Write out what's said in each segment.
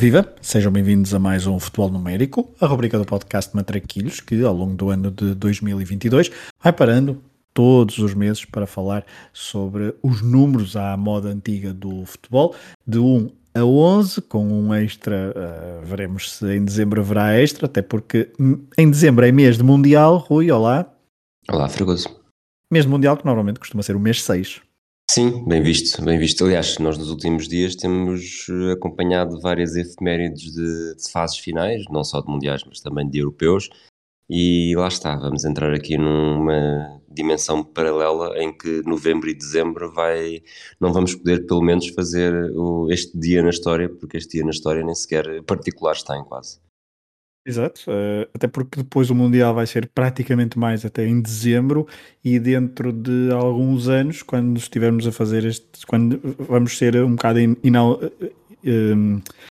Viva! Sejam bem-vindos a mais um Futebol Numérico, a rubrica do podcast Matraquilhos, que ao longo do ano de 2022 vai parando todos os meses para falar sobre os números à moda antiga do futebol, de 1 a 11, com um extra, veremos se em dezembro haverá extra, até porque em dezembro é mês de Mundial. Rui, olá! Olá, Fregoso! Mês de Mundial que normalmente costuma ser o mês 6. Sim, bem visto, bem visto. Aliás, nós nos últimos dias temos acompanhado várias efemérides de fases finais, não só de mundiais, mas também de europeus, e lá está, vamos entrar aqui numa dimensão paralela em que novembro e dezembro não vamos poder pelo menos fazer este dia na história, porque este dia na história nem sequer particular está em quase. Exato, até porque depois o Mundial vai ser praticamente mais até em dezembro, e dentro de alguns anos, quando estivermos a fazer quando vamos ser um bocado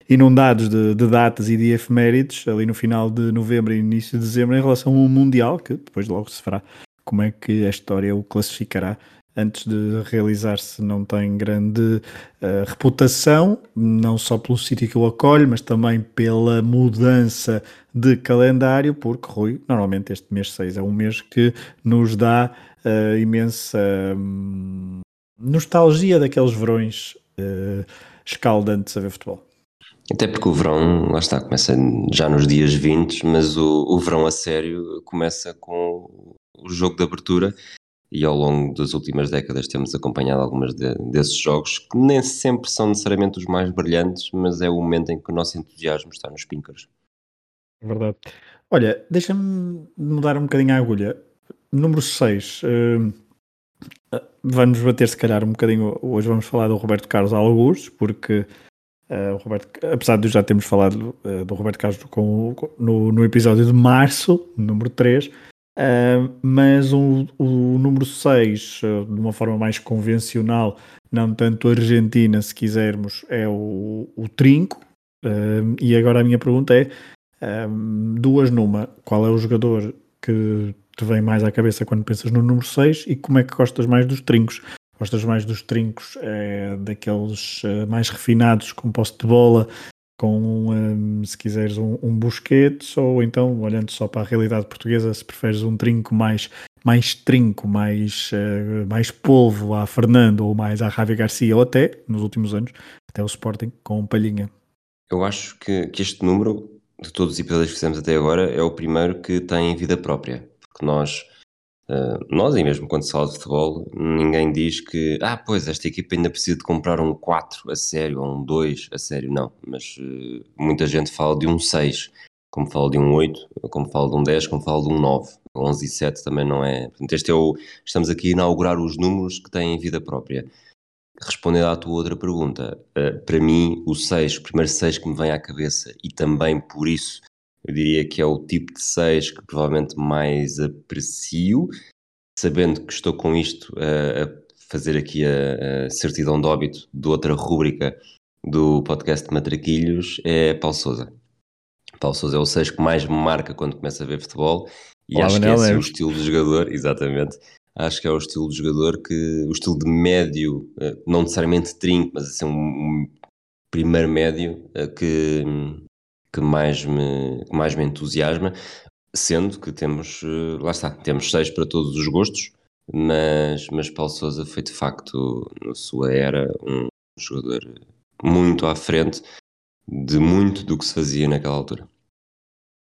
inundados de datas e de efemérides, ali no final de novembro e início de dezembro, em relação ao Mundial, que depois logo se fará como é que a história o classificará. Antes de realizar-se não tem grande reputação, não só pelo sítio que o acolhe, mas também pela mudança de calendário, porque, Rui, normalmente este mês 6 é um mês que nos dá imensa nostalgia daqueles verões escaldantes a ver futebol. Até porque o verão, lá está, começa já nos dias 20, mas o verão a sério começa com o jogo de abertura, e ao longo das últimas décadas temos acompanhado algumas desses jogos, que nem sempre são necessariamente os mais brilhantes, mas é o momento em que o nosso entusiasmo está nos píncaros. É verdade. Olha, deixa-me mudar um bocadinho a agulha. Número 6, vamos bater se calhar um bocadinho, hoje vamos falar do Roberto Carlos Augusto, porque o Roberto, apesar de já termos falado do Roberto Carlos no episódio de março, número 3, mas o número 6, de uma forma mais convencional, não tanto argentina, se quisermos, é o trinco. E agora a minha pergunta é, duas numa, qual é o jogador que te vem mais à cabeça quando pensas no número 6 e como é que gostas mais dos trincos? Gostas mais dos trincos daqueles mais refinados, com posse de bola, com, se quiseres, um Busquets, ou então, olhando só para a realidade portuguesa, se preferes um trinco mais trinco, mais polvo à Fernando, ou mais à Xavi Garcia, ou até, nos últimos anos, até o Sporting com o Palhinha. Eu acho que este número, de todos os episódios que fizemos até agora, é o primeiro que tem vida própria, porque nós, e mesmo quando se fala de futebol, ninguém diz que, pois, esta equipa ainda precisa de comprar um 4 a sério, ou um 2 a sério, não. Mas muita gente fala de um 6, como fala de um 8, como fala de um 10, como fala de um 9. 11 e 7 também não é. Portanto, estamos aqui a inaugurar os números que têm vida própria. Respondendo à tua outra pergunta, para mim, o 6, o primeiro 6 que me vem à cabeça, e também por isso, eu diria que é o tipo de 6 que provavelmente mais aprecio, sabendo que estou com isto a fazer aqui a certidão de óbito de outra rúbrica do podcast de Matraquilhos, é Paulo Sousa. Paulo Sousa é o 6 que mais me marca quando começo a ver futebol, e acho que esse é o estilo de jogador, exatamente, acho que é o estilo de jogador o estilo de médio, não necessariamente trinco, mas assim um primeiro médio que mais me entusiasma, sendo que temos, lá está, temos 6 para todos os gostos, mas Paulo Sousa foi de facto, na sua era, um jogador muito à frente de muito do que se fazia naquela altura.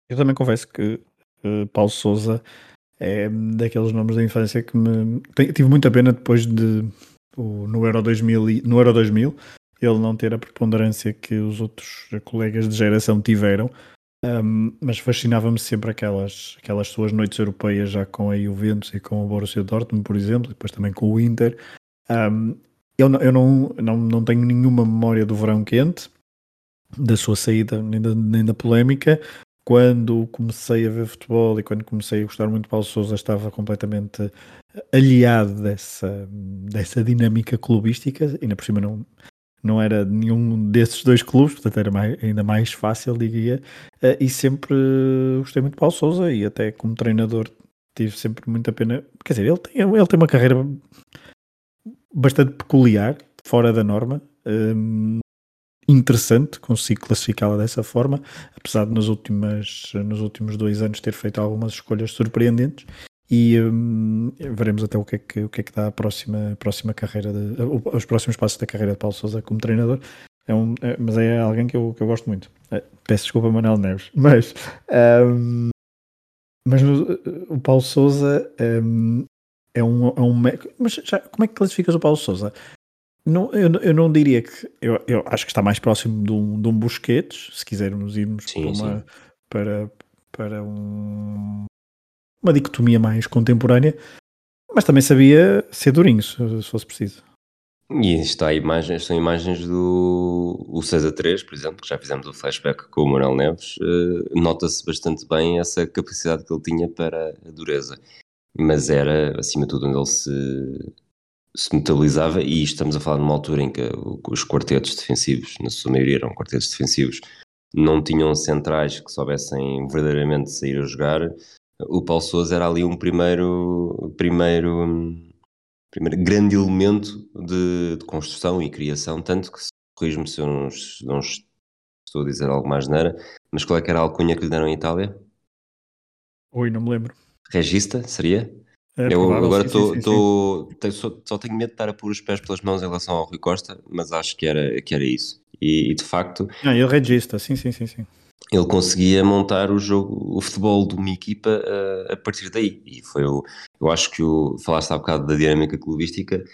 Eu também confesso que Paulo Sousa é daqueles nomes da infância que tive muita pena depois de no Euro 2000 ele não ter a preponderância que os outros colegas de geração tiveram, mas fascinava-me sempre aquelas suas noites europeias, já com a Juventus e com o Borussia Dortmund, por exemplo, e depois também com o Inter. Eu não tenho nenhuma memória do verão quente, da sua saída, nem da polémica. Quando comecei a ver futebol e quando comecei a gostar muito de Paulo Sousa, estava completamente aliado dessa dinâmica clubística, ainda por cima não era nenhum desses dois clubes, portanto era ainda mais fácil, diria, e sempre gostei muito de Paulo Sousa, e até como treinador tive sempre muita pena, quer dizer, ele tem uma carreira bastante peculiar, fora da norma, interessante, consigo classificá-la dessa forma, apesar de nos últimos 2 anos ter feito algumas escolhas surpreendentes, e veremos até o que é que dá a próxima carreira, os próximos passos da carreira de Paulo Sousa como treinador. Mas é alguém que eu gosto muito. Peço desculpa, Manuel Neves, mas o Paulo Sousa mas já, como é que classificas o Paulo Sousa? Não, eu não diria que... Eu acho que está mais próximo de um Busquets, se quisermos irmos para uma dicotomia mais contemporânea, mas também sabia ser durinho, se fosse preciso. E são imagens do 6-3, por exemplo, que já fizemos o flashback com o Manuel Neves. Nota-se bastante bem essa capacidade que ele tinha para a dureza, mas era, acima de tudo, onde ele se metalizava, e estamos a falar numa altura em que os quartetos defensivos, na sua maioria eram quartetos defensivos, não tinham centrais que soubessem verdadeiramente sair a jogar. O Paulo Sousa era ali um primeiro grande elemento de construção e criação, tanto que, corrijo-me se eu não estou a dizer algo mais neira, mas qual é que era a alcunha que lhe deram em Itália? Oi, não me lembro. Regista, seria? Provável, agora só tenho medo de estar a pôr os pés pelas mãos em relação ao Rui Costa, mas acho que era isso. E de facto... Não, ele regista, sim. Ele conseguia montar o futebol de uma equipa a partir daí. E foi eu acho que falaste há bocado da dinâmica clubística,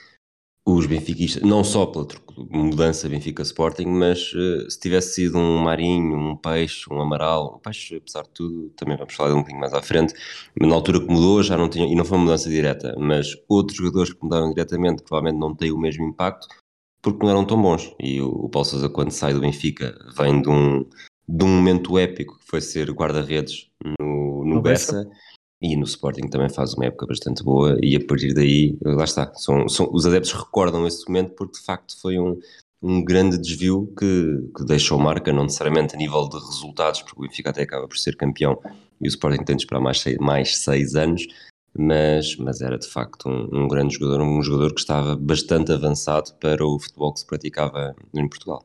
os benfiquistas, não só pela mudança Benfica-Sporting, mas se tivesse sido um Marinho, um Peixe, um Amaral, o Peixe, apesar de tudo, também vamos falar de um bocadinho mais à frente, na altura que mudou já não tinha, e não foi uma mudança direta, mas outros jogadores que mudaram diretamente provavelmente não têm o mesmo impacto, porque não eram tão bons. E o Paulo Sousa, quando sai do Benfica, vem de um momento épico, que foi ser guarda-redes no Bessa, e no Sporting também faz uma época bastante boa, e a partir daí, lá está, os adeptos recordam esse momento, porque de facto foi um grande desvio que deixou marca, não necessariamente a nível de resultados, porque o Benfica até acaba por ser campeão, e o Sporting tem de esperar mais 6 anos, mas era de facto um grande jogador, um jogador que estava bastante avançado para o futebol que se praticava em Portugal.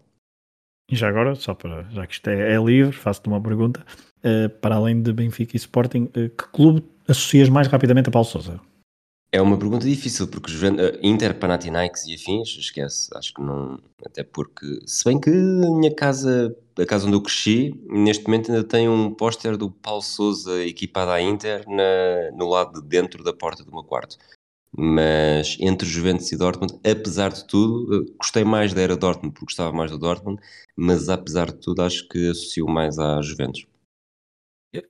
E já agora, já que isto é livre, faço-te uma pergunta, para além de Benfica e Sporting, que clube associas mais rapidamente a Paulo Sousa? É uma pergunta difícil, porque Inter, Panathinaikos e afins, esquece, acho que não, até porque, se bem que a minha casa, a casa onde eu cresci, neste momento ainda tem um póster do Paulo Sousa equipado à Inter no lado de dentro da porta do meu quarto. Mas entre Juventus e Dortmund, apesar de tudo, gostei mais da era Dortmund, porque gostava mais do Dortmund, mas apesar de tudo acho que associo mais à Juventus.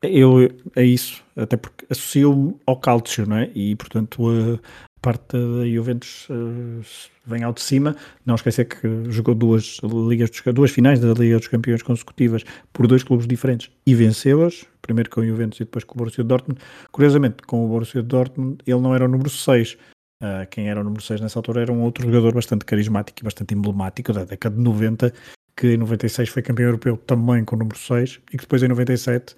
Eu é isso, até porque associo ao Calcio, não é? E portanto a parte da Juventus vem ao de cima. Não esquecer que jogou duas finais da Liga dos Campeões consecutivas por 2 clubes diferentes e venceu-as, primeiro com o Juventus e depois com o Borussia Dortmund. Curiosamente, com o Borussia Dortmund ele não era o número 6. Quem era o número 6 nessa altura era um outro jogador bastante carismático e bastante emblemático da década de 90, que em 96 foi campeão europeu também com o número 6, e que depois em 97...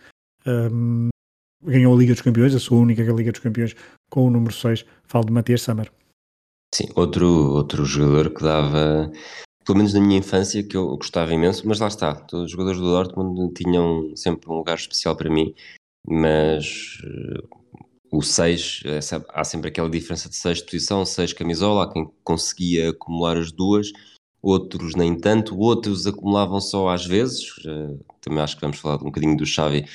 ganhou a Liga dos Campeões, a sua única Liga dos Campeões com o número 6, falo de Matias Sammer. Sim, outro jogador que dava, pelo menos na minha infância, que eu gostava imenso, mas lá está, todos os jogadores do Dortmund tinham sempre um lugar especial para mim, mas o 6, há sempre aquela diferença de 6 de posição, 6 camisola, há quem conseguia acumular as duas, outros nem tanto, outros acumulavam só às vezes, também acho que vamos falar um bocadinho do Xavi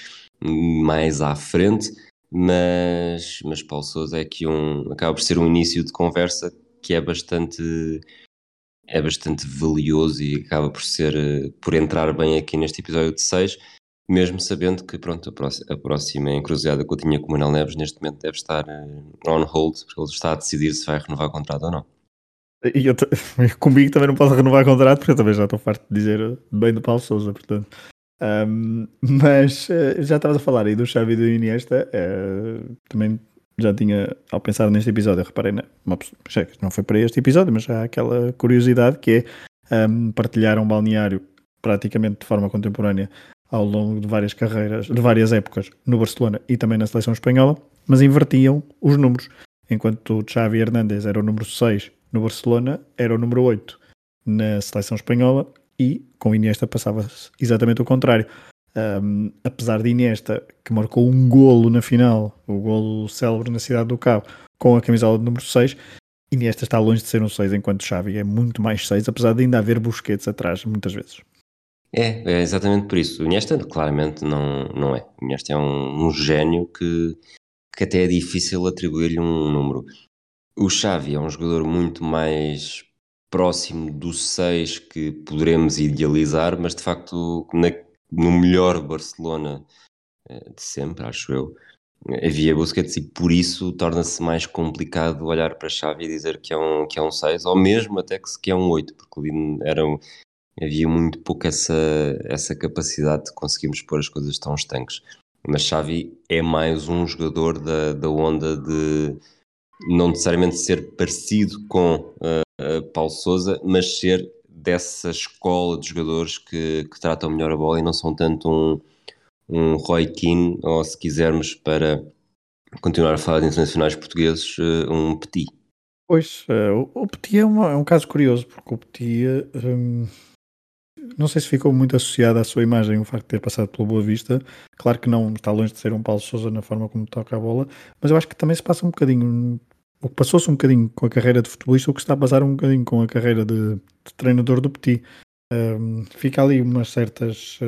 mais à frente, mas Paulo Sousa é que acaba por ser um início de conversa que é bastante valioso e acaba por ser, por entrar bem aqui neste episódio de 6, mesmo sabendo que pronto, a próxima encruzilhada que eu tinha com o Manuel Neves neste momento deve estar on hold, porque ele está a decidir se vai renovar o contrato ou não. E comigo também não posso renovar o contrato, porque eu também já estou farto de dizer bem do Paulo Sousa, portanto... Mas já estavas a falar aí do Xavi e do Iniesta, também já tinha, ao pensar neste episódio, reparei, não foi para este episódio, mas há aquela curiosidade que é partilhar um balneário praticamente de forma contemporânea ao longo de várias carreiras, de várias épocas no Barcelona e também na seleção espanhola, mas invertiam os números, enquanto o Xavi Hernández era o número 6 no Barcelona, era o número 8 na seleção espanhola e com Iniesta passava-se exatamente o contrário. Apesar de Iniesta, que marcou um golo na final, o golo célebre na Cidade do Cabo, com a camisola de número 6, Iniesta está longe de ser um 6, enquanto Xavi é muito mais 6, apesar de ainda haver Busquets atrás, muitas vezes. É exatamente por isso. O Iniesta claramente não é. O Iniesta é um gênio que até é difícil atribuir-lhe um número. O Xavi é um jogador muito mais próximo do 6 que poderemos idealizar, mas de facto no melhor Barcelona de sempre, acho eu, havia Busquets, e por isso torna-se mais complicado olhar para Xavi e dizer que é um 6, ou mesmo até que é um 8, porque havia muito pouco essa capacidade de conseguirmos pôr as coisas tão estanques. Mas Xavi é mais um jogador da onda de não necessariamente ser parecido com Paulo Sousa, mas ser dessa escola de jogadores que tratam melhor a bola e não são tanto um Roy Keane, ou, se quisermos, para continuar a falar de internacionais portugueses, um Petit. Pois, o Petit é um caso curioso, porque o Petit, não sei se ficou muito associado à sua imagem o facto de ter passado pelo Boavista. Claro que não está longe de ser um Paulo Sousa na forma como toca a bola, mas eu acho que também se passa um bocadinho, ou passou-se um bocadinho com a carreira de futebolista, o que está a passar um bocadinho com a carreira de treinador do Petit. Fica ali umas certas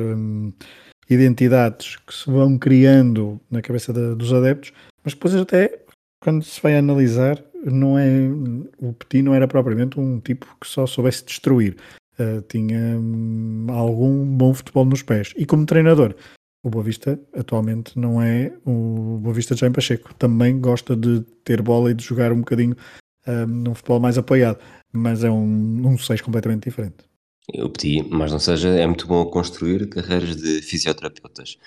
identidades que se vão criando na cabeça dos adeptos, mas depois, até quando se vai analisar, o Petit não era propriamente um tipo que só soubesse destruir. Tinha algum bom futebol nos pés, e como treinador o Boavista atualmente não é o Boavista de Jaime Pacheco, também gosta de ter bola e de jogar um bocadinho num futebol mais apoiado, mas é um 6 completamente diferente. O Petit, mas não seja, é muito bom construir carreiras de fisioterapeutas,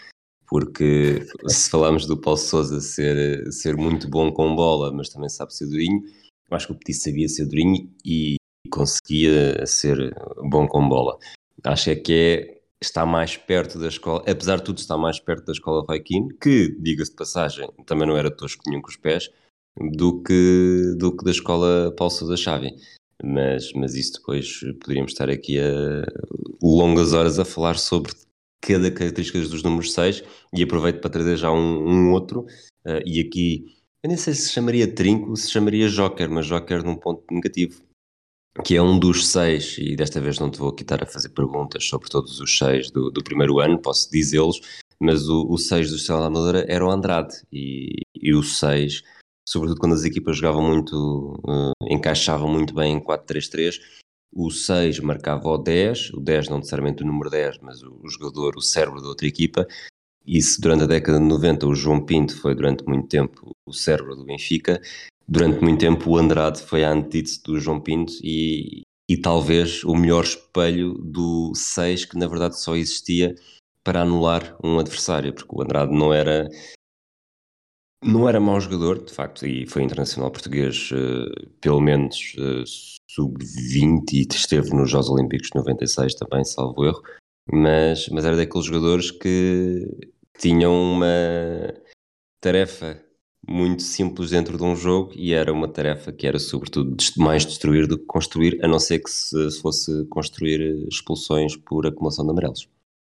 porque se falarmos do Paulo Sousa ser muito bom com bola, mas também sabe ser durinho, eu acho que o Petit sabia ser durinho e conseguia ser bom com bola. Acho que está mais perto da escola, apesar de tudo, está mais perto da escola Roy Keane, que, diga-se de passagem, também não era tosco nenhum com os pés, do que da escola Paulo Sousa Xavi. Mas isso depois poderíamos estar aqui a longas horas a falar sobre cada característica dos números 6, e aproveito para trazer já um outro, e aqui, eu nem sei se chamaria trinco, se chamaria joker, mas joker num ponto negativo, que é um dos 6, e desta vez não te vou quitar a fazer perguntas sobre todos os 6 do primeiro ano, posso dizê-los, mas o 6 do Estrela da Amadora era o Andrade, e o 6, sobretudo quando as equipas jogavam muito, encaixavam muito bem em 4-3-3, o 6 marcava o 10 não necessariamente o número 10, mas o jogador, o cérebro da outra equipa. E se durante a década de 90 o João Pinto foi durante muito tempo o cérebro do Benfica, durante muito tempo o Andrade foi a antítese do João Pinto e talvez o melhor espelho do 6, que na verdade só existia para anular um adversário, porque o Andrade não era mau jogador, de facto, e foi internacional português pelo menos sub-20, e esteve nos Jogos Olímpicos de 96 também, salvo erro, mas era daqueles jogadores que tinham uma tarefa muito simples dentro de um jogo, e era uma tarefa que era sobretudo mais destruir do que construir, a não ser que se fosse construir expulsões por acumulação de amarelos.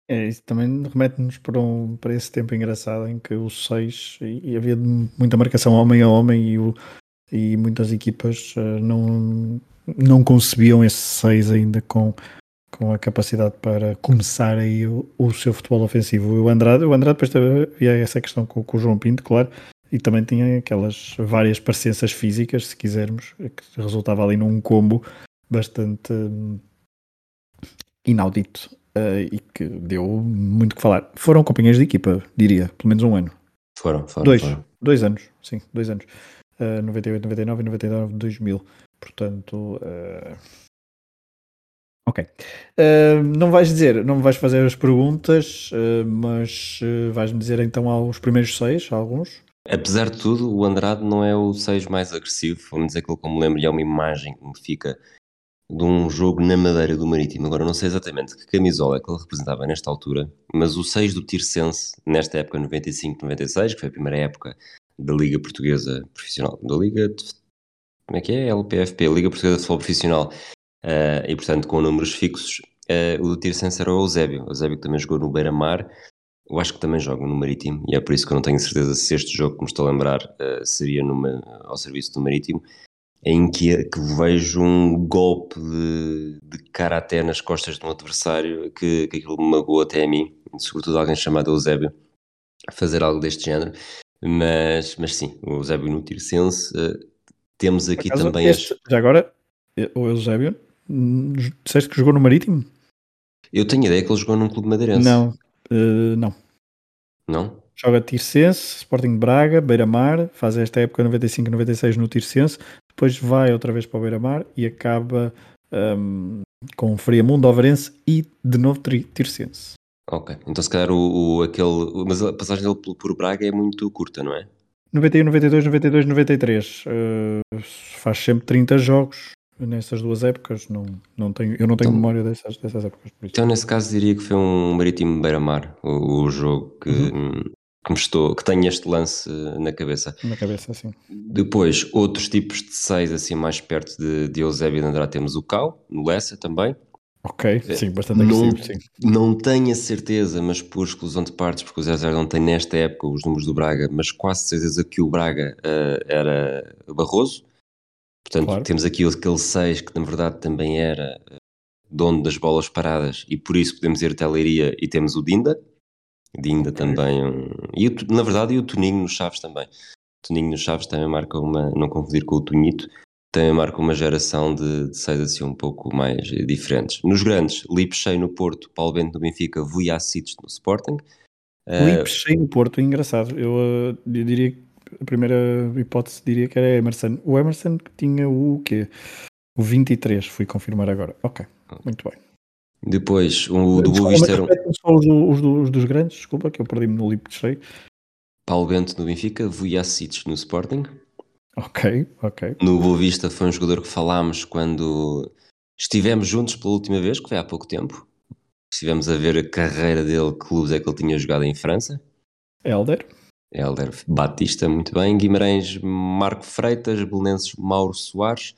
Isso também remete-nos para esse tempo engraçado em que o 6 e havia muita marcação homem a homem, e muitas equipas não concebiam esse 6 ainda com a capacidade para começar aí o seu futebol ofensivo. O Andrade depois havia essa questão com o João Pinto, claro, e também tinha aquelas várias parecenças físicas, se quisermos, que resultava ali num combo bastante inaudito, e que deu muito que falar. Foram companheiros de equipa, diria, pelo menos um ano. Foram. 2 anos, sim, 2 anos. 98, 99 e 99, 2000. Portanto... Ok. Não me vais fazer as perguntas, mas vais-me dizer então aos primeiros 6, alguns? Apesar de tudo, o Andrade não é o 6 mais agressivo, vamos dizer que, como me lembro, e é uma imagem que me fica de um jogo na Madeira do Marítimo. Agora não sei exatamente que camisola é que ele representava nesta altura, mas o 6 do Tirsense, nesta época 95-96, que foi a primeira época da Liga Portuguesa Profissional, da Liga de... como é que é? LPFP, Liga Portuguesa de Futebol Profissional, e portanto com números fixos, o Tirsense era o Eusébio. O Eusébio que também jogou no Beira-Mar, eu acho que também joga no Marítimo, e é por isso que eu não tenho certeza se este jogo que me estou a lembrar seria ao serviço do Marítimo, em que vejo um golpe de karaté nas costas de um adversário que aquilo me magoou até a mim, sobretudo alguém chamado Eusébio, a fazer algo deste género. Mas sim, o Eusébio no Tirsense. Temos aqui acaso, também... Já agora, o Eusébio, disseste que jogou no Marítimo? Eu tenho ideia que ele jogou num clube madeirense. Não. Não? Joga Tirsense, Sporting de Braga, Beira-Mar, faz esta época 95-96 no Tirsense, depois vai outra vez para o Beira-Mar e acaba com o Friamundo, Overense e de novo Tirsense. Ok, então se calhar aquele... Mas a passagem dele por Braga é muito curta, não é? 91, 92, 92, 93. Faz sempre 30 jogos nessas duas épocas. Eu não tenho memória dessas épocas. Por isso. Então, nesse caso, diria que foi um Marítimo Beira-Mar o jogo que tem este lance na cabeça. Na cabeça, sim. Depois, outros tipos de seis, assim, mais perto de Eusébio e de Andrade, temos o Cal, no Lessa também. Ok, sim, bastante agressivo, sim. Não tenho a certeza, mas por exclusão de partes, porque o 0-0 não tem nesta época os números do Braga, mas quase certeza que o Braga era Barroso. Portanto, claro. Temos aqui aquele 6 que na verdade também era dono das bolas paradas e por isso podemos ir até a Leiria, e temos o Dinda okay. Também. Na verdade, e o Toninho nos Chaves também. O Toninho nos Chaves também marca uma, não confundir com o Tonhito, também marca uma geração de seis assim um pouco mais diferentes. Nos grandes, Lipcsei no Porto, Paulo Bento no Benfica, Vujacic no Sporting. Lipcsei no Porto, engraçado. Eu diria que a primeira hipótese diria que era Emerson. O Emerson que tinha o quê? O 23, fui confirmar agora. Ok, muito bem. Depois, o do Boavista era... Os dos grandes, desculpa, que eu perdi-me no Lipcsei. Paulo Bento no Benfica, Vujacic no Sporting. Ok. No Boavista foi um jogador que falámos quando estivemos juntos pela última vez, que foi há pouco tempo. Estivemos a ver a carreira dele, que clubes é que ele tinha jogado em França. Hélder Batista, muito bem. Guimarães, Marco Freitas. Belenenses, Mauro Soares.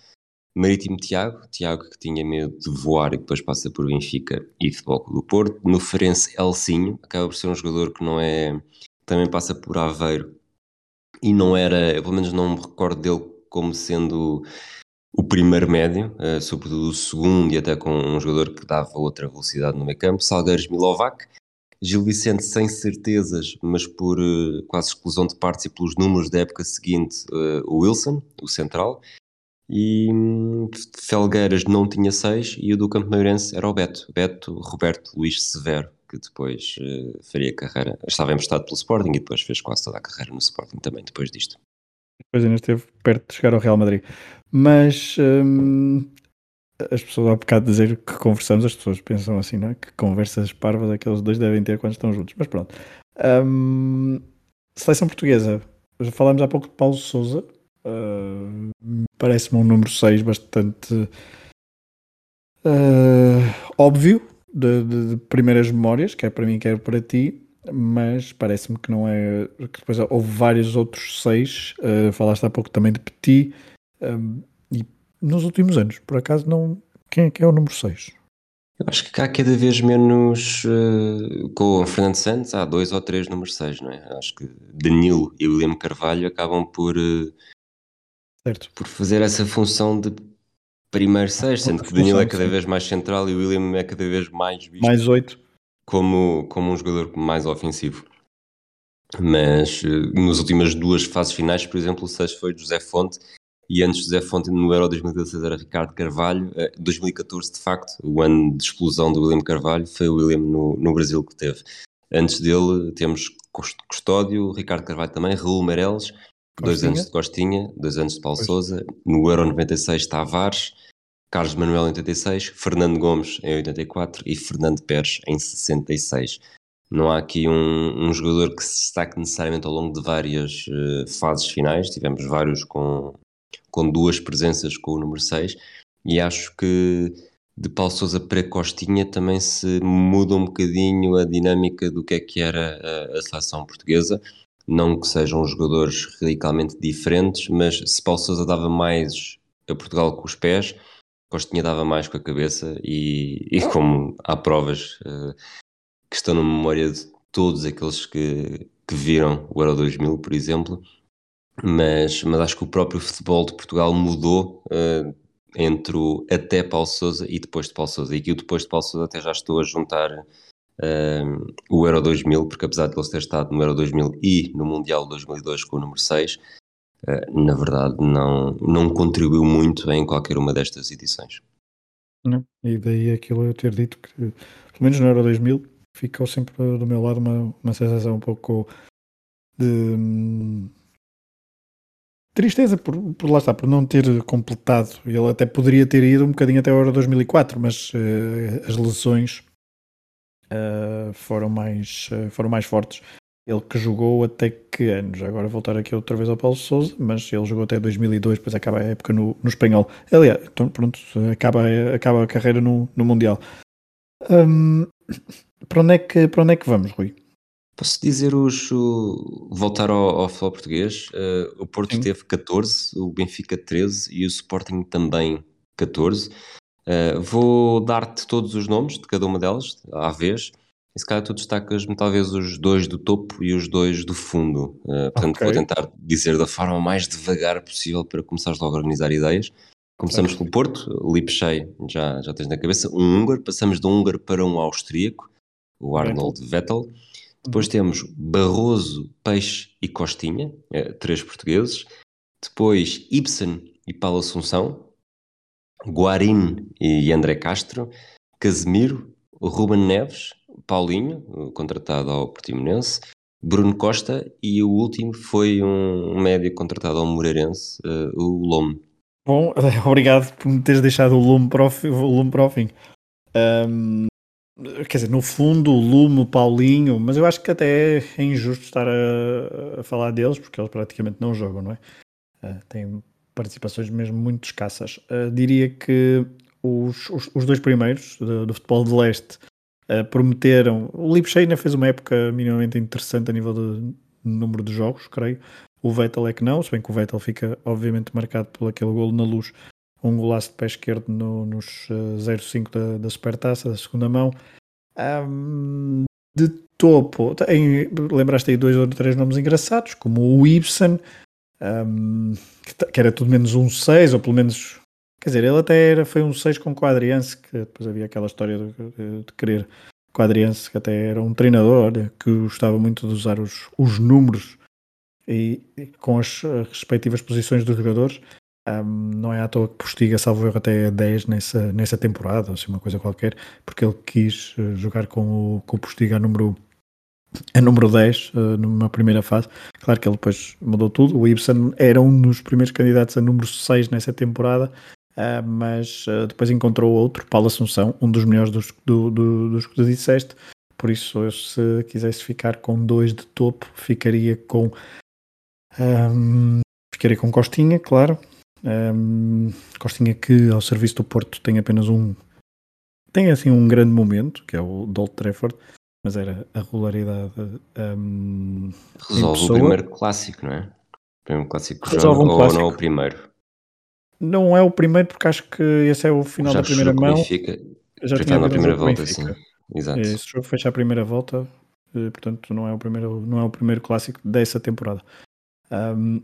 Marítimo, Tiago que tinha medo de voar e depois passa por Benfica e Futebol Clube do Porto. No Farense, Elcinho, acaba por ser um jogador que não é... Também passa por Aveiro. E não era, eu pelo menos não me recordo dele como sendo o primeiro médio, sobretudo o segundo, e até com um jogador que dava outra velocidade no meio campo. Salgueiros, Milovac. Gil Vicente, sem certezas, mas por quase exclusão de partes e pelos números da época seguinte, o Wilson, o central. E Felgueiras não tinha 6, e o do Campo Maiorense era o Beto Roberto Luís Severo, que depois faria carreira, estava emprestado pelo Sporting e depois fez quase toda a carreira no Sporting também depois disto. Depois ainda esteve perto de chegar ao Real Madrid. Mas as pessoas há bocado dizer que conversamos, as pessoas pensam assim, não é? Que conversas parvas aqueles dois devem ter quando estão juntos, mas pronto. Seleção portuguesa, já falámos há pouco de Paulo Sousa, parece-me um número 6 bastante óbvio, de primeiras memórias, quer para mim, quer para ti, mas parece-me que não é... Que depois houve vários outros 6, falaste há pouco também de Petit, e nos últimos anos, por acaso, não... Quem é que é o número 6? Eu acho que há cada vez menos, com o Fernando Santos, há 2 ou 3 números 6, não é? Acho que Danilo e William Carvalho acabam por fazer essa função de primeiro 6, sendo que Danilo é cada vez mais central e o William é cada vez mais visto mais 8. Como um jogador mais ofensivo. Mas nas últimas 2 fases finais, por exemplo, o 6 foi José Fonte, e antes de José Fonte no Euro 2016 era Ricardo Carvalho. 2014, de facto, o ano de explosão do William Carvalho, foi o William no Brasil que teve. Antes dele temos Custódio, Ricardo Carvalho também, Raul Meireles, 2 anos de Costinha, 2 anos de Paulo Sousa, no Euro 96 Tavares, Carlos Manuel em 86, Fernando Gomes em 84 e Fernando Pérez em 66. Não há aqui um jogador que se destaque necessariamente ao longo de várias fases finais, tivemos vários com 2 presenças com o número 6, e acho que de Paulo Sousa para Costinha também se muda um bocadinho a dinâmica do que era a seleção portuguesa. Não que sejam jogadores radicalmente diferentes, mas se Paulo Sousa dava mais a Portugal com os pés, Costinha dava mais com a cabeça e como há provas que estão na memória de todos aqueles que viram o Euro 2000, por exemplo, mas acho que o próprio futebol de Portugal mudou entre o até Paulo Sousa e depois de Paulo Sousa, e aqui o depois de Paulo Sousa até já estou a juntar o Euro 2000, porque apesar de ele ter estado no Euro 2000 e no Mundial 2002 com o número 6, na verdade não contribuiu muito em qualquer uma destas edições. Não, e daí aquilo eu ter dito que, pelo menos no Euro 2000, ficou sempre do meu lado uma sensação um pouco de tristeza por lá está, por não ter completado. Ele até poderia ter ido um bocadinho até o Euro 2004, mas as lesões foram mais fortes. Ele que jogou até que anos? Agora voltar aqui outra vez ao Paulo Sousa, mas ele jogou até 2002, depois acaba a época no Espanhol. Aliás, então, pronto, acaba a carreira no Mundial. Para onde é que vamos, Rui? Posso dizer voltar ao futebol português? O Porto, sim, teve 14, o Benfica 13 e o Sporting também 14. Vou dar-te todos os nomes de cada uma delas, à vez. E se calhar tu destacas-me talvez os dois do topo e os dois do fundo. Portanto, okay, vou tentar dizer da forma mais devagar possível para começares logo a organizar ideias. Começamos pelo Porto, Lipcsei, já tens na cabeça, um húngaro. Passamos de um húngaro para um austríaco, o Arnold Vettel. Depois temos Barroso, Peixe e Costinha, 3 portugueses. Depois Ibsen e Paulo Assunção, Guarín e André Castro, Casemiro, Ruben Neves, Paulinho, contratado ao Portimonense, Bruno Costa, e o último foi um médio contratado ao Moreirense, o Lome. Bom, obrigado por me teres deixado o Lume para o fim. Quer dizer, no fundo, o Lume, o Paulinho, mas eu acho que até é injusto estar a falar deles, porque eles praticamente não jogam, não é? Têm participações mesmo muito escassas. Diria que os dois primeiros do futebol de leste prometeram. O Lipcsei ainda fez uma época minimamente interessante a nível de número de jogos, creio. O Vettel é que não, se bem que o Vettel fica obviamente marcado por aquele golo na Luz, um golaço de pé esquerdo nos 0-5 da Supertaça, da segunda mão. De topo, lembraste aí 2 ou 3 nomes engraçados, como o Ibsen, que era tudo menos um 6, ou pelo menos... Quer dizer, ele até foi um 6 com Quadriance, que depois havia aquela história de querer Quadriance, que até era um treinador, olha, que gostava muito de usar os números e com as respectivas posições dos jogadores. Não é à toa que Postiga salvo erro até 10 nessa temporada, ou assim, uma coisa qualquer, porque ele quis jogar com o Postiga a número 10 numa primeira fase. Claro que ele depois mudou tudo. O Ibsen era um dos primeiros candidatos a número 6 nessa temporada, mas depois encontrou outro, Paulo Assunção, um dos melhores dos que tu disseste. Por isso, eu, se quisesse ficar com 2 de topo, ficaria com Costinha, claro. Costinha, que ao serviço do Porto tem apenas um grande momento, que é o de Old Trafford, mas era a regularidade. Resolve o primeiro clássico, não é? O primeiro clássico que joga, ou não é o primeiro? Não é o primeiro, porque acho que esse é o final da primeira mão. Já tinha na primeira volta, sim. Exato. Esse jogo fecha a primeira volta, portanto não é o primeiro clássico dessa temporada.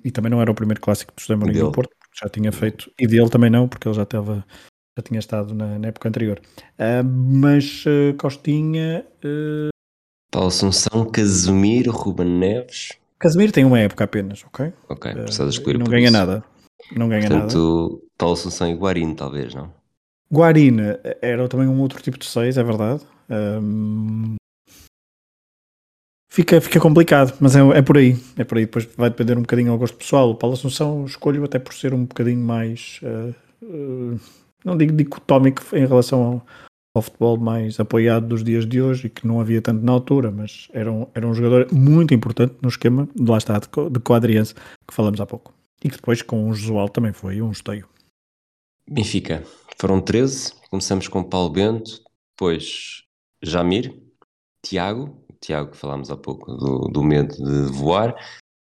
E também não era o primeiro clássico do José Mourinho do Porto, porque já tinha feito, e dele também não, porque ele já tinha estado na época anterior. Mas Costinha... Paulo Assunção, Casemiro, Ruben Neves... Casemiro tem uma época apenas, ok? Ok, precisa excluir. Não ganha isso. Nada. Não ganha, portanto, nada. Paulo Assunção e Guarín, talvez, não? Guarín era também um outro tipo de 6, é verdade. Fica complicado, mas é por aí. É por aí, depois vai depender um bocadinho ao gosto pessoal. O Paulo Assunção escolho até por ser um bocadinho mais, não digo dicotómico em relação ao futebol mais apoiado dos dias de hoje, e que não havia tanto na altura, mas era um jogador muito importante no esquema, lá está, de Quadriance, que falamos há pouco. E que depois com o Josual também foi um esteio. Benfica, foram 13, começamos com Paulo Bento, depois Jamir, Tiago, que falámos há pouco, do medo de voar,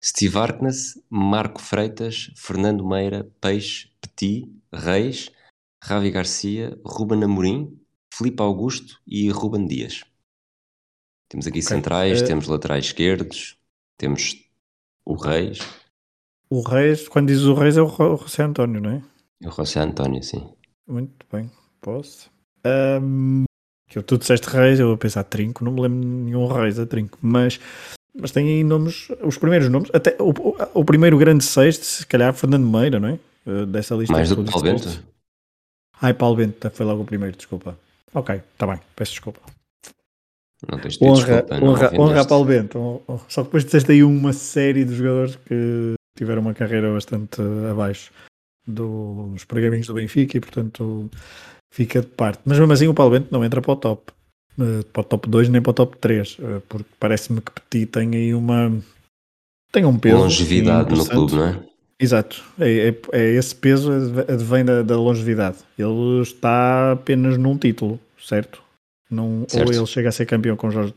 Steve Harkness, Marco Freitas, Fernando Meira, Peixe, Petit, Reis, Javi Garcia, Ruben Amorim, Filipe Augusto e Ruben Dias. Temos aqui centrais, temos laterais esquerdos, temos o Reis. O Reis, quando dizes o Reis é o José António, não é? É o José António, sim. Muito bem, posso. Que tu disseste Reis, eu vou pensar Trinco, não me lembro nenhum Reis a Trinco, mas tem aí nomes, os primeiros nomes, até o primeiro grande sexto, se calhar Fernando Meira, não é? Dessa lista. Mais do que Paulo Bento? Ai, Paulo Bento, foi logo o primeiro, desculpa. Ok, está bem, peço desculpa. Não tens de honra a Paulo Bento, só que depois disseste aí uma série de jogadores que tiveram uma carreira bastante abaixo dos pergaminhos do Benfica e portanto fica de parte, mas mesmo assim o Paulo Bento não entra para o top 2 nem para o top 3, porque parece-me que Petit tem aí tem um peso, longevidade no clube, não é? Exato, é esse peso vem da longevidade, ele está apenas num título, certo? Ou ele chega a ser campeão com JJ,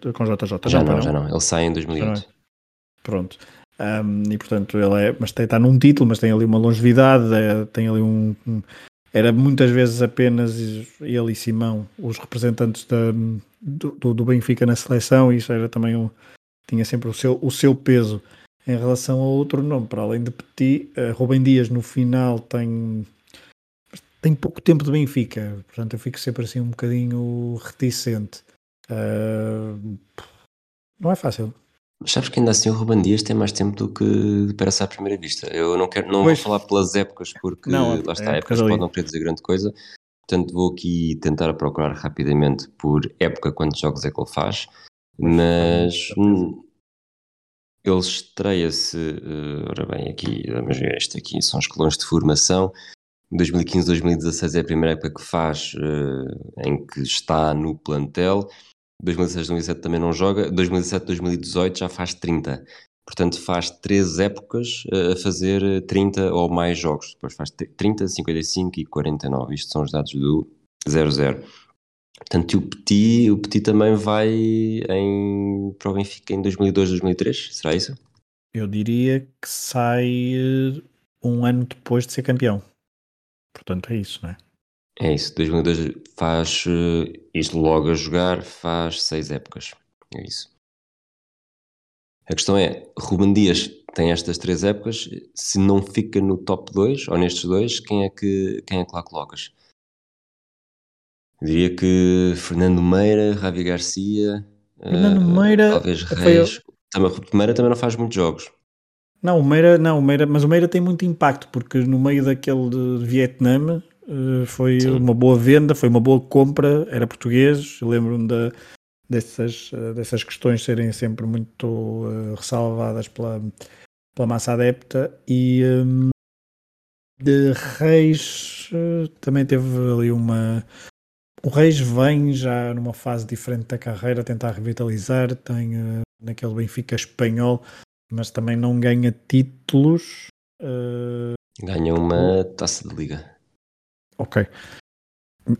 já não, ele sai em 2008, pronto. E portanto ele mas está num título, mas tem ali uma longevidade, tem ali era muitas vezes apenas ele e Simão os representantes do Benfica na seleção, e isso era também tinha sempre o seu peso em relação a outro nome, para além de Petit. Rubem Dias no final tem pouco tempo de Benfica, portanto eu fico sempre assim um bocadinho reticente, não é fácil. Mas sabes que ainda assim o Ruben Dias tem mais tempo do que parece à primeira vista. Eu não vou falar pelas épocas, porque lá está, épocas podem não querer dizer grande coisa. Portanto, vou aqui tentar procurar rapidamente por época quantos jogos é que ele faz. Mas ele estreia-se, ora bem, aqui, vamos ver isto aqui, são os colões de formação. 2015-2016 é a primeira época que faz em que está no plantel. 2016-2017 também não joga, 2017-2018 já faz 30, portanto faz 3 épocas a fazer 30 ou mais jogos, depois faz 30, 55 e 49, isto são os dados do 00. Portanto o Petit também vai para o Benfica em 2002-2003, será isso? Eu diria que sai um ano depois de ser campeão, portanto é isso, não é? É isso, 2002 faz isto logo a jogar, faz 6 épocas, é isso. A questão é, Ruben Dias tem estas 3 épocas, se não fica no top 2, ou nestes dois, quem é que lá colocas? Eu diria que Fernando Meira, Javi Garcia, talvez Reis. Ruben Meira também não faz muitos jogos. Não, o Meira, mas o Meira tem muito impacto, porque no meio daquele de Vietnã... Foi Sim. uma boa venda, foi uma boa compra, era português, lembro-me dessas questões serem sempre muito ressalvadas pela massa adepta, e de Reis também teve ali o Reis vem já numa fase diferente da carreira, tentar revitalizar, tem naquele Benfica espanhol, mas também não ganha títulos, ganha uma taça de liga. Ok,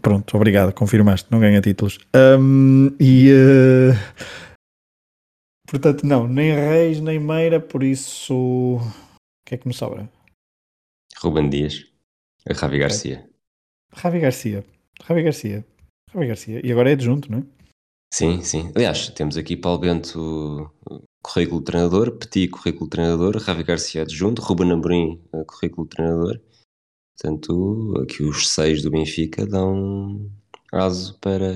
pronto, obrigado, confirmaste, não ganha títulos. Portanto, não, nem Reis, nem Meira, por isso, o que é que me sobra? Ruben Dias, Javi Garcia. Javi Garcia, e agora é adjunto, não é? Sim, aliás, temos aqui Paulo Bento, currículo treinador, Petit, currículo treinador, Javi Garcia adjunto, Ruben Amorim, currículo treinador. Portanto, aqui os 6 do Benfica dão aso para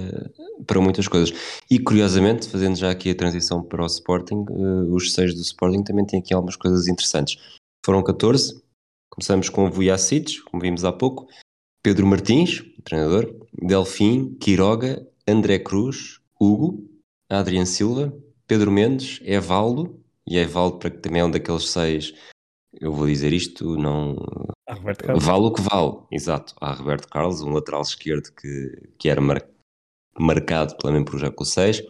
muitas coisas. E, curiosamente, fazendo já aqui a transição para o Sporting, os 6 do Sporting também têm aqui algumas coisas interessantes. Foram 14, começamos com Vujacic, como vimos há pouco, Pedro Martins, treinador, Delfim, Quiroga, André Cruz, Hugo, Adriano Silva, Pedro Mendes, Evaldo, e Evaldo para que também é um daqueles 6... Eu vou dizer isto, não... Vale o que vale, exato. Há Roberto Carlos, um lateral esquerdo que era marcado também por jogar com o 6.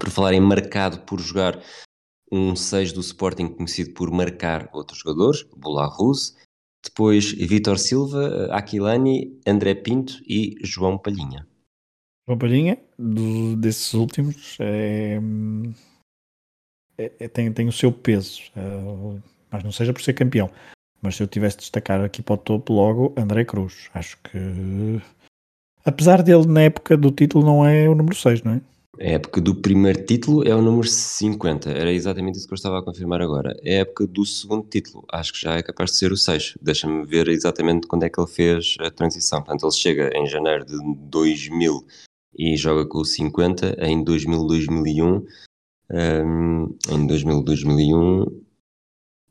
Por falar em marcado por jogar, um 6 do Sporting conhecido por marcar outros jogadores, Bularruz, depois Vítor Silva, Aquilani, André Pinto e João Palhinha. João Palhinha, desses últimos, tem o seu peso, mas não seja por ser campeão. Mas se eu tivesse de destacar aqui para o topo logo, André Cruz. Acho que... Apesar dele, na época do título, não é o número 6, não é? A época do primeiro título é o número 50. Era exatamente isso que eu estava a confirmar agora. É a época do segundo título. Acho que já é capaz de ser o 6. Deixa-me ver exatamente quando é que ele fez a transição. Portanto, ele chega em janeiro de 2000 e joga com o 50. Em 2000-2001... em 2000-2001...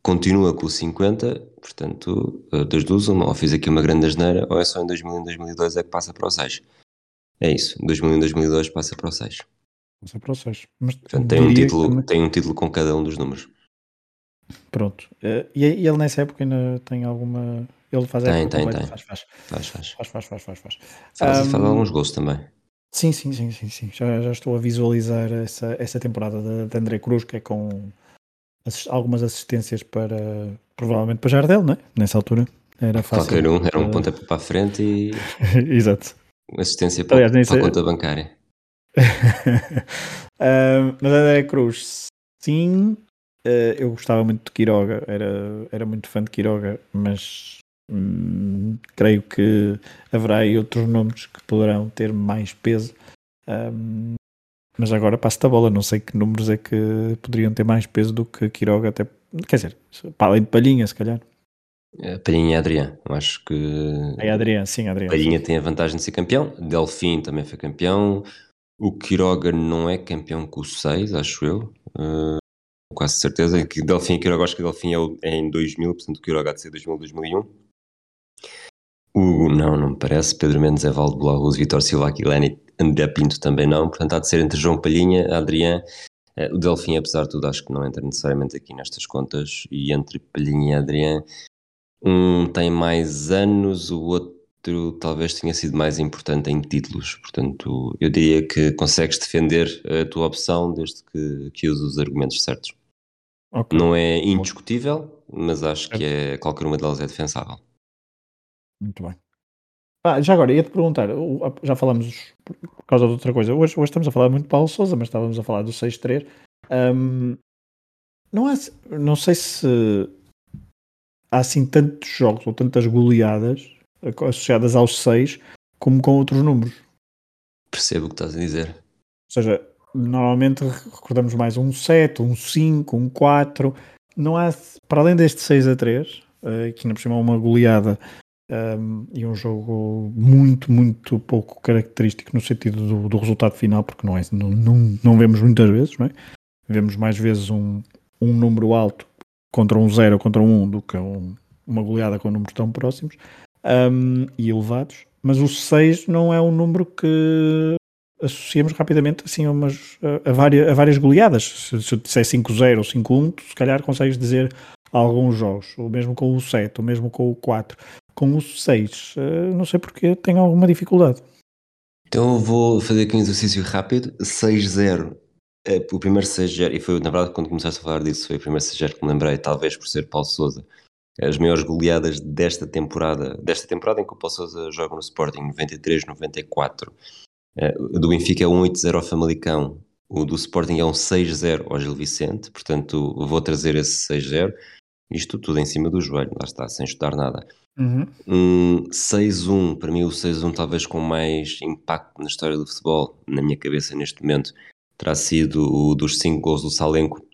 continua com o 50, portanto, das duas, uma, ou fiz aqui uma grande asneira, ou é só em 2001-2002 é que passa para o 6. É isso, 2001-2002 passa para o 6. Passa para o 6. Mas, portanto, tem um título com cada um dos números. Pronto. E ele nessa época ainda tem alguma... Ele faz a época completa? Faz alguns gols também. Sim. Já estou a visualizar essa temporada de André Cruz, que é com... algumas assistências para, provavelmente, para Jardel, não é? Nessa altura era fácil. Qualquer um, era um pontapé para a frente e exato, assistência para, aliás, para a conta bancária. Mas André Cruz, sim, eu gostava muito de Quiroga, era muito fã de Quiroga, mas creio que haverá aí outros nomes que poderão ter mais peso. Mas agora passa-te a bola, não sei que números é que poderiam ter mais peso do que Quiroga, até, quer dizer, para além de Palhinha, se calhar. Palhinha e Adrián, eu acho que... É Adrián, sim, Adrián. Palhinha tem a vantagem de ser campeão, Delfim também foi campeão, o Quiroga não é campeão com o 6, acho eu, quase certeza, que Delfim e Quiroga, acho que Delfim é em 2000, portanto o Quiroga há de ser 2000-2001. Hugo, não me parece, Pedro Mendes, Evaldo Bolaúz, Vítor Silva, Aquilani, André Pinto também não, portanto há de ser entre João Palhinha, Adrián, o Delfim, apesar de tudo, acho que não entra necessariamente aqui nestas contas, e entre Palhinha e Adrián, um tem mais anos, o outro talvez tenha sido mais importante em títulos, portanto eu diria que consegues defender a tua opção desde que uses os argumentos certos. Okay. Não é indiscutível, mas acho que qualquer uma delas é defensável. Muito bem. Já agora, ia-te perguntar, já falamos por causa de outra coisa, hoje estamos a falar muito de Paulo Sousa, mas estávamos a falar do 6-3. Não sei se há assim tantos jogos ou tantas goleadas associadas ao 6 como com outros números. Percebo o que estás a dizer. Ou seja, normalmente recordamos mais um 7, um 5, um 4. Não há, para além deste 6-3, que ainda por cima é uma goleada, e um jogo muito, muito pouco característico no sentido do resultado final, porque não vemos muitas vezes, não é? Vemos mais vezes um número alto contra um 0 ou contra um 1 do que uma goleada com números tão próximos e elevados, mas o 6 não é um número que associamos rapidamente assim a várias goleadas. Se eu disser 5-0 ou 5-1, tu, se calhar consegues dizer alguns jogos, ou mesmo com o 7, ou mesmo com o 4. Com o 6, não sei porque tenho alguma dificuldade. Então eu vou fazer aqui um exercício rápido. 6-0, o primeiro 6-0, e foi, na verdade, quando começaste a falar disso, foi o primeiro 6-0 que me lembrei, talvez por ser Paulo Sousa. As maiores goleadas desta temporada em que o Paulo Sousa joga no Sporting, 93-94. Do Benfica é um 8-0 ao Famalicão, o do Sporting é um 6-0 ao Gil Vicente, portanto vou trazer esse 6-0. Isto tudo em cima do joelho, lá está, sem estudar nada. Uhum. 6-1, para mim o 6-1 talvez com mais impacto na história do futebol, na minha cabeça neste momento, terá sido o dos 5 gols do Salenko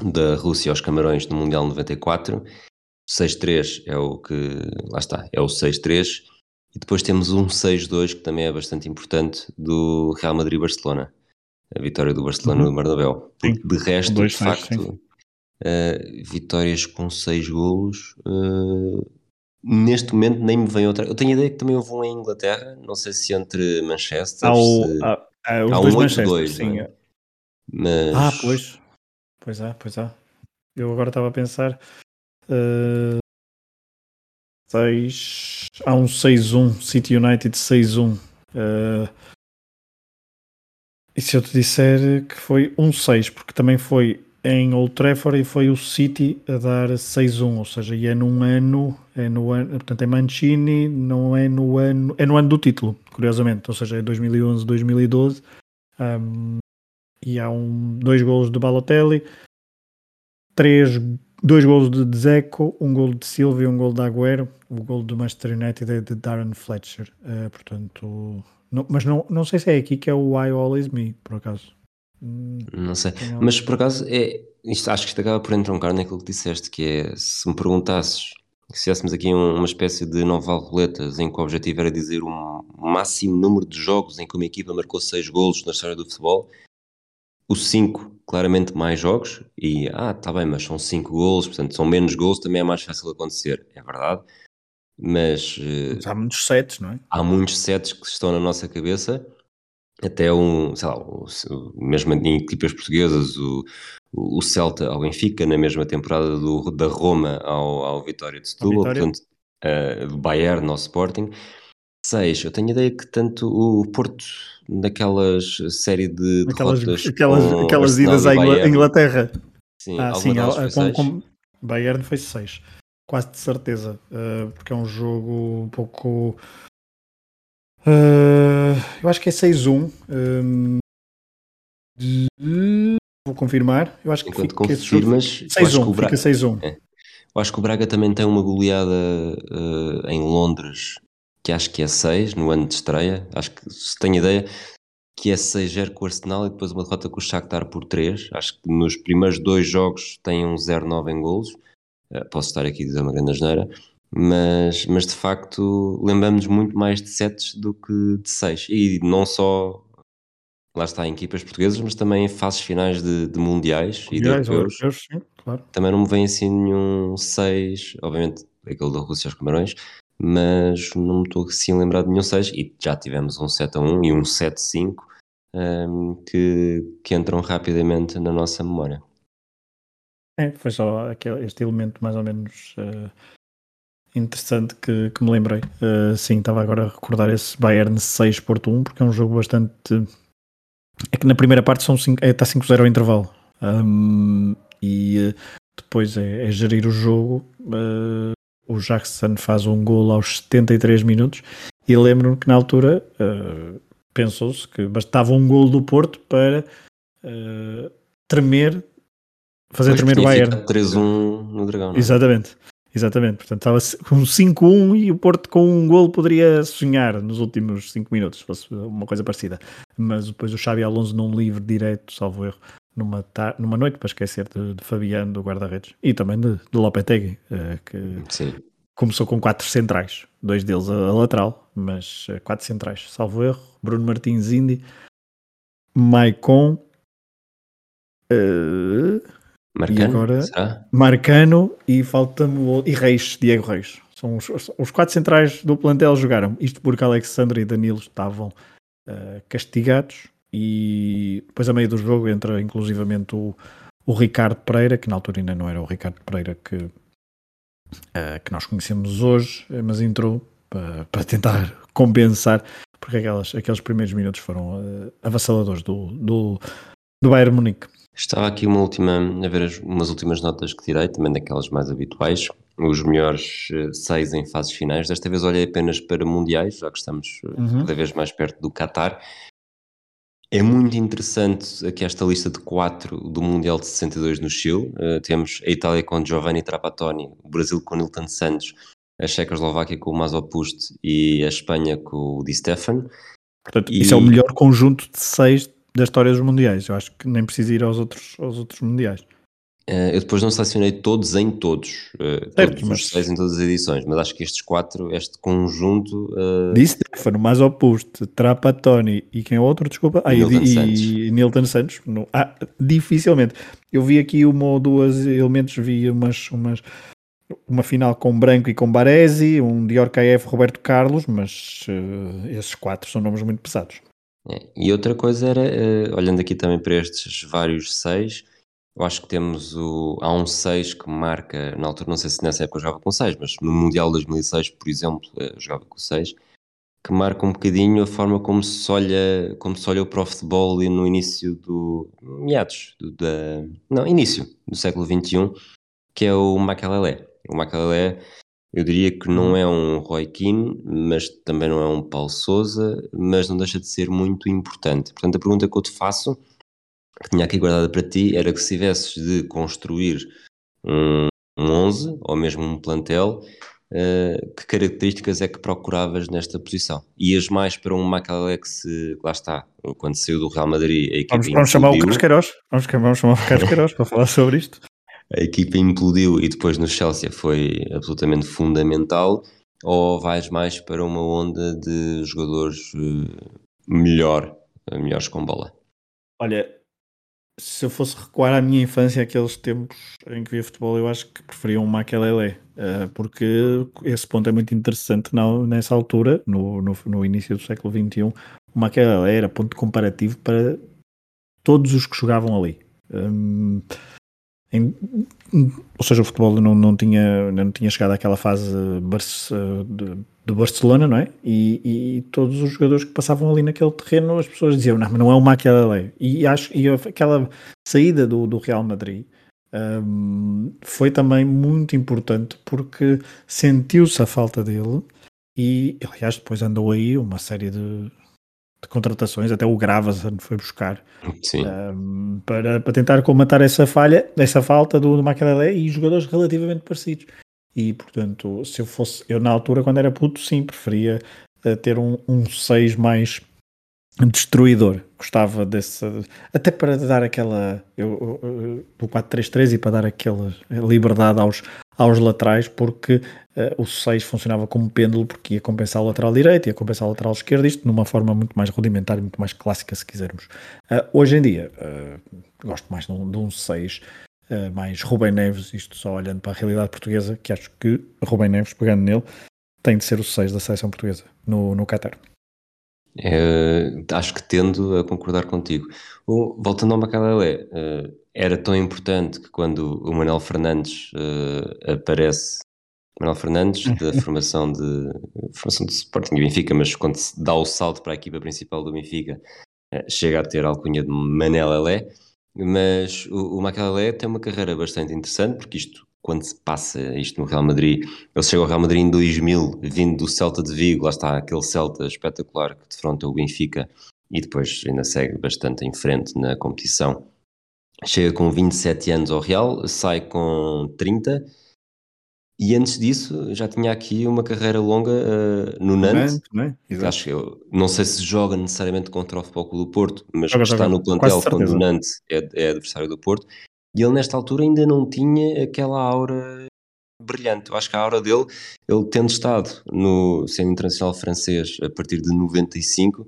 da Rússia aos Camarões no Mundial 94. O 6-3 é o que, lá está, é o 6-3. E depois temos um 6-2 que também é bastante importante, do Real Madrid-Barcelona, a vitória do Barcelona no Bernabéu. De resto, de facto... Sim. Vitórias com 6 golos, neste momento nem me vem outra. Eu tenho a ideia que também houve um em Inglaterra, não sei se entre Manchester, há um 8-2, sim. É? Mas... pois há. Eu agora estava a pensar, há um 6-1, City United 6-1. E se eu te disser que foi um 6, porque também foi em Old Trafford e foi o City a dar 6-1, ou seja, e é no ano, portanto é Mancini, não é no ano, é no ano do título, curiosamente, ou seja, é 2011, 2012, e há 2 golos de Balotelli, 3 2 golos de Dzeko, 1 golo de Silva e 1 golo de Agüero. O golo do Manchester United é de Darren Fletcher. Portanto, não, mas não sei se é aqui que é o I Always Me, por acaso. Não sei, mas por acaso é, isto, acho que isto acaba por entroncar naquilo que disseste, que é, se me perguntasses que se fizéssemos aqui uma espécie de nova roletas em que o objetivo era dizer um máximo número de jogos em que uma equipa marcou 6 golos na história do futebol, os 5 claramente mais jogos, e tá bem, mas são 5 golos, portanto são menos golos, também é mais fácil acontecer, é verdade, mas há muitos sets, não é? Há muitos sets que estão na nossa cabeça. Até mesmo em equipas portuguesas, o Celta ao Benfica, na mesma temporada da Roma ao Vitória de Setúbal, portanto, Bayern ao Sporting. 6, eu tenho ideia que tanto o Porto, naquelas série de derrotas... Aquelas idas à Inglaterra. Sim, Bayern foi 6, quase de certeza, porque é um jogo um pouco... eu acho que é 6-1. Vou confirmar. Eu acho que fica 6-1. É. Eu acho que o Braga também tem uma goleada em Londres, que acho que é 6 no ano de estreia. Acho que, se tenho ideia, que é 6-0 com o Arsenal e depois uma derrota com o Shakhtar por 3. Acho que nos primeiros 2 jogos tem um 0-9 em golos. Posso estar aqui a dizer uma grande asneira. Mas de facto lembramos muito mais de 7 do que de 6, e não só lá está em equipas portuguesas, mas também em fases finais de mundiais e de europeus. Sim, claro. Também não me vem assim nenhum 6, obviamente aquele da Rússia aos Camarões, mas não me estou assim a lembrar de nenhum 6, e já tivemos um 7-1 e um 7-5 que entram rapidamente na nossa memória. Foi só este elemento mais ou menos... interessante que me lembrei. Sim, estava agora a recordar esse Bayern 6 Porto 1, porque é um jogo bastante... É que na primeira parte está 5-0 ao intervalo. E depois é gerir o jogo. O Jackson faz um golo aos 73 minutos e lembro-me que na altura pensou-se que bastava um golo do Porto para fazer tremer o Bayern. 3-1 no Dragão. Não? Exatamente, portanto estava com 5-1 e o Porto com um golo poderia sonhar nos últimos 5 minutos, se fosse uma coisa parecida. Mas depois o Xavi Alonso num livre direto, salvo erro, numa noite, para esquecer, de Fabiano, do guarda-redes, e também de Lopetegui, que Sim. começou com 4 centrais, 2 deles a lateral, mas 4 centrais, salvo erro, Bruno Martins, Indy, Maicon... Marcano, e agora será? Marcano e falta-me e Reis, Diego Reis. São os 4 centrais do plantel jogaram. Isto porque Alexandre e Danilo estavam castigados, e depois a meio do jogo entra inclusivamente o Ricardo Pereira, que na altura ainda não era o Ricardo Pereira que nós conhecemos hoje, mas entrou para tentar compensar, porque aqueles primeiros minutos foram avassaladores do Bayern Munique. Estava aqui a ver umas últimas notas que tirei, também daquelas mais habituais, os melhores 6 em fases finais. Desta vez olhei apenas para mundiais, já que estamos cada vez mais perto do Qatar. É muito interessante aqui esta lista de 4 do Mundial de 62 no Chile. Temos a Itália com Giovanni Trapattoni, o Brasil com Nilton Santos, a Checoslováquia com o Masopust e a Espanha com o Di Stefano. Portanto, isso é o melhor conjunto de 6 da história dos mundiais. Eu acho que nem preciso ir aos outros mundiais. Eu depois não selecionei todos em todos. Os 6 em todas as edições, mas acho que estes 4, este conjunto... Di Stefano, Masopust, Trapattoni e quem é o outro? Desculpa. E Nilton Santos. Não, dificilmente. Eu vi aqui uma ou duas elementos, vi uma final com Branco e com Baresi, um de Orkaev, Roberto Carlos, mas esses 4 são nomes muito pesados. E outra coisa era, olhando aqui também para estes vários 6, eu acho que temos há um 6 que marca, na altura não sei se nessa época eu jogava com 6, mas no Mundial 2006, por exemplo, eu jogava com 6, que marca um bocadinho a forma como se olha para o futebol, e no início início do século XXI, que é o Makalele. O Makalele, eu diria que não é um Roy Keane, mas também não é um Paulo Sousa, mas não deixa de ser muito importante. Portanto, a pergunta que eu te faço, que tinha aqui guardada para ti, era que se tivesses de construir um 11 ou mesmo um plantel, que características é que procuravas nesta posição? Ias mais para um Macalé que se, lá está, quando saiu do Real Madrid, a equipa vamos chamar o Casqueiros, vamos chamar o Casqueiros para falar sobre isto. A equipa implodiu e depois no Chelsea foi absolutamente fundamental, ou vais mais para uma onda de jogadores melhores com bola? Olha, se eu fosse recuar à minha infância, aqueles tempos em que via futebol, eu acho que preferia um Makelele, porque esse ponto é muito interessante. Nessa altura, no início do século XXI, o Makelele era ponto comparativo para todos os que jogavam ali. Ou seja, o futebol não tinha chegado àquela fase de Barcelona, não é? E todos os jogadores que passavam ali naquele terreno, as pessoas diziam, não é o Makelele. E aquela saída do Real Madrid foi também muito importante, porque sentiu-se a falta dele. E aliás, depois andou aí uma série de contratações, até o Gravas foi buscar para tentar comatar essa falta do Makelele, e jogadores relativamente parecidos. E portanto, se eu fosse, eu na altura, quando era puto, sim, preferia ter um 6 mais destruidor. Gostava desse, até para dar aquela do 4-3-3 e para dar aquela liberdade aos laterais, porque o 6 funcionava como pêndulo, porque ia compensar o lateral direito, ia compensar o lateral esquerdo, isto numa forma muito mais rudimentar e muito mais clássica, se quisermos. Hoje em dia, gosto mais de um 6 mais Rubem Neves, isto só olhando para a realidade portuguesa, que acho que Rubem Neves, pegando nele, tem de ser o 6 da seleção portuguesa no Qatar. Acho que tendo a concordar contigo. Voltando ao Makelele, era tão importante que quando o Manuel Fernandes aparece, Manuel Fernandes da formação do Sporting e Benfica, mas quando se dá o salto para a equipa principal do Benfica, chega a ter a alcunha de Manelele. Mas o Makelele tem uma carreira bastante interessante, porque isto, quando se passa isto no Real Madrid, ele chega ao Real Madrid em 2000, vindo do Celta de Vigo, lá está aquele Celta espetacular que defronta o Benfica e depois ainda segue bastante em frente na competição. Chega com 27 anos ao Real, sai com 30, e antes disso já tinha aqui uma carreira longa no Nantes. Acho que não sei se joga necessariamente contra o Futebol Clube do Porto, mas está no plantel quando o Nantes é adversário do Porto. E ele, nesta altura, ainda não tinha aquela aura brilhante. Eu acho que a aura dele, ele tendo estado no cenário internacional francês a partir de 95,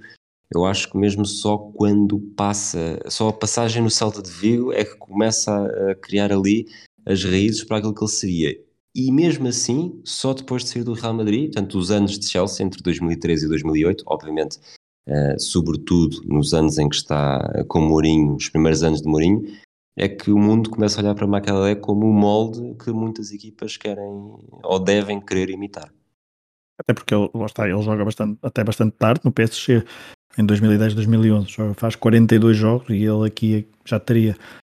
eu acho que mesmo só quando passa, só a passagem no Celta de Vigo é que começa a criar ali as raízes para aquilo que ele seria. E mesmo assim, só depois de sair do Real Madrid, portanto, os anos de Chelsea entre 2013 e 2008, obviamente, sobretudo nos anos em que está com Mourinho, os primeiros anos de Mourinho, é que o mundo começa a olhar para Makelele como um molde que muitas equipas querem ou devem querer imitar. Até porque ele joga até bastante tarde no PSG, em 2010, 2011, faz 42 jogos e ele aqui já teria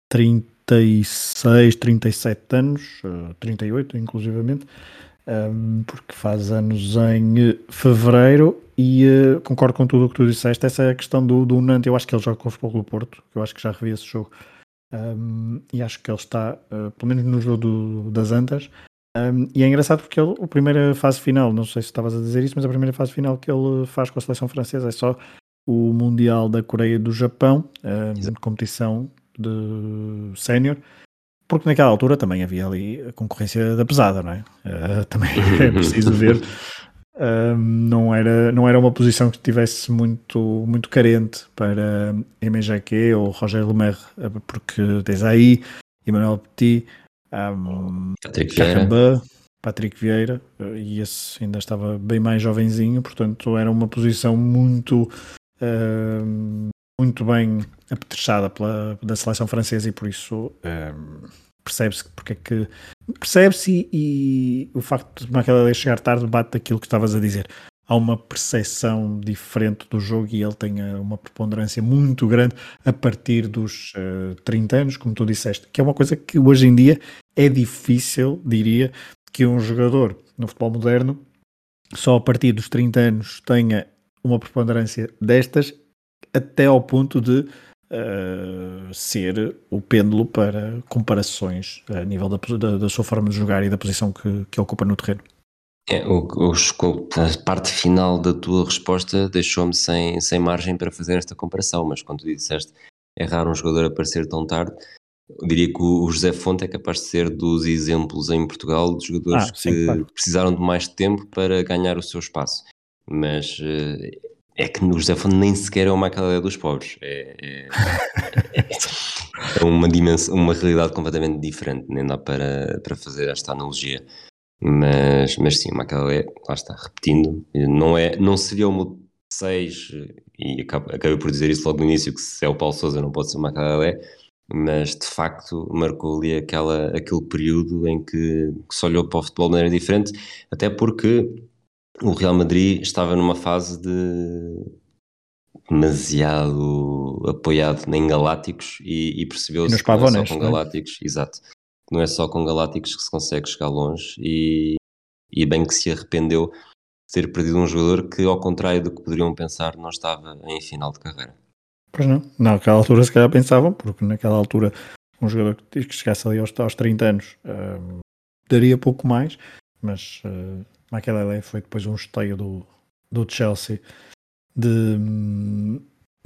36, 37 anos, 38 inclusivamente, porque faz anos em fevereiro. E concordo com tudo o que tu disseste, essa questão do Nantes. Eu acho que ele joga com o Futebol Clube do Porto, eu acho que já revi esse jogo. E acho que ele está pelo menos no jogo das Antas, e é engraçado porque ele, a primeira fase final, não sei se estavas a dizer isso, mas a primeira fase final que ele faz com a seleção francesa é só o Mundial da Coreia e do Japão, competição de sénior, porque naquela altura também havia ali a concorrência da pesada, não é? Também é preciso ver. Não era uma posição que estivesse muito, muito carente para Aimé Jacquet ou Roger Lemaire, porque tens aí Emmanuel Petit, Patrick Vieira, e esse ainda estava bem mais jovenzinho, portanto era uma posição muito bem apetrechada da seleção francesa, e por isso percebe-se e o facto de Makelele chegar tarde bate aquilo que estavas a dizer. Há uma percepção diferente do jogo e ele tem uma preponderância muito grande a partir dos 30 anos, como tu disseste, que é uma coisa que hoje em dia é difícil, diria, que um jogador no futebol moderno só a partir dos 30 anos tenha uma preponderância destas, até ao ponto de ser o pêndulo para comparações a nível da sua forma de jogar e da posição que ocupa no terreno. A parte final da tua resposta deixou-me sem margem para fazer esta comparação, mas quando tu disseste é raro um jogador aparecer tão tarde, eu diria que o José Fonte é capaz de ser dos exemplos em Portugal de jogadores precisaram de mais tempo para ganhar o seu espaço, mas é que o José Fonte nem sequer é uma cadeia dos pobres, é uma dimensão, uma realidade completamente diferente, nem dá para fazer esta analogia. Mas sim, Macalé, lá está, repetindo, não seria o meu 6, e acabei por dizer isso logo no início, que se é o Paulo Sousa não pode ser o Macalé, mas de facto marcou ali aquele período em que se olhou para o futebol de maneira diferente, até porque o Real Madrid estava numa fase de demasiado apoiado em galácticos e percebeu-se que não é só com galácticos, exato. Não é só com galácticos que se consegue chegar longe e bem que se arrependeu de ter perdido um jogador que, ao contrário do que poderiam pensar, não estava em final de carreira. Pois não, naquela altura se calhar pensavam, porque naquela altura um jogador que chegasse ali aos 30 anos daria pouco mais, mas Makelele foi depois um esteio do Chelsea de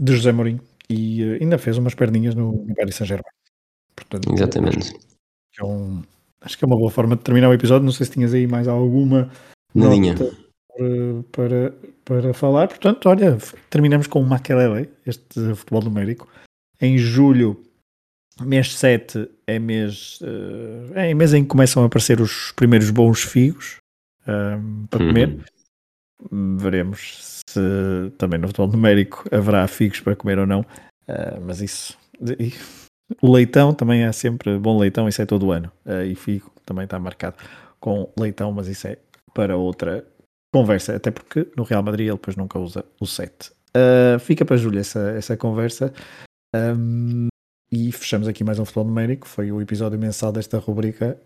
José Mourinho e ainda fez umas perninhas no Paris Saint-Germain. Portanto, exatamente. Acho que é uma boa forma de terminar o episódio. Não sei se tinhas aí mais alguma nota para falar. Portanto, olha, terminamos com o Makelele, este futebol numérico. Em julho, mês 7, é mês em que começam a aparecer os primeiros bons figos para comer. Veremos se também no futebol numérico haverá figos para comer ou não. Mas isso... O leitão também é sempre bom leitão, isso é todo o ano. E fico também está marcado com leitão, mas isso é para outra conversa, até porque no Real Madrid ele depois nunca usa o 7. Fica para Júlio essa conversa. E fechamos aqui mais um Futebol Numérico. Foi o episódio mensal desta rubrica.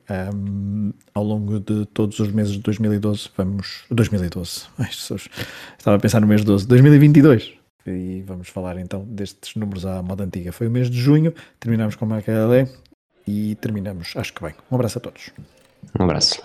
Ao longo de todos os meses de 2012, 2012. Ai, Jesus. Estava a pensar no mês 12. 2022. E vamos falar então destes números à moda antiga. Foi o mês de junho, terminamos com o Macalé e terminamos, acho que bem. Um abraço a todos. Um abraço.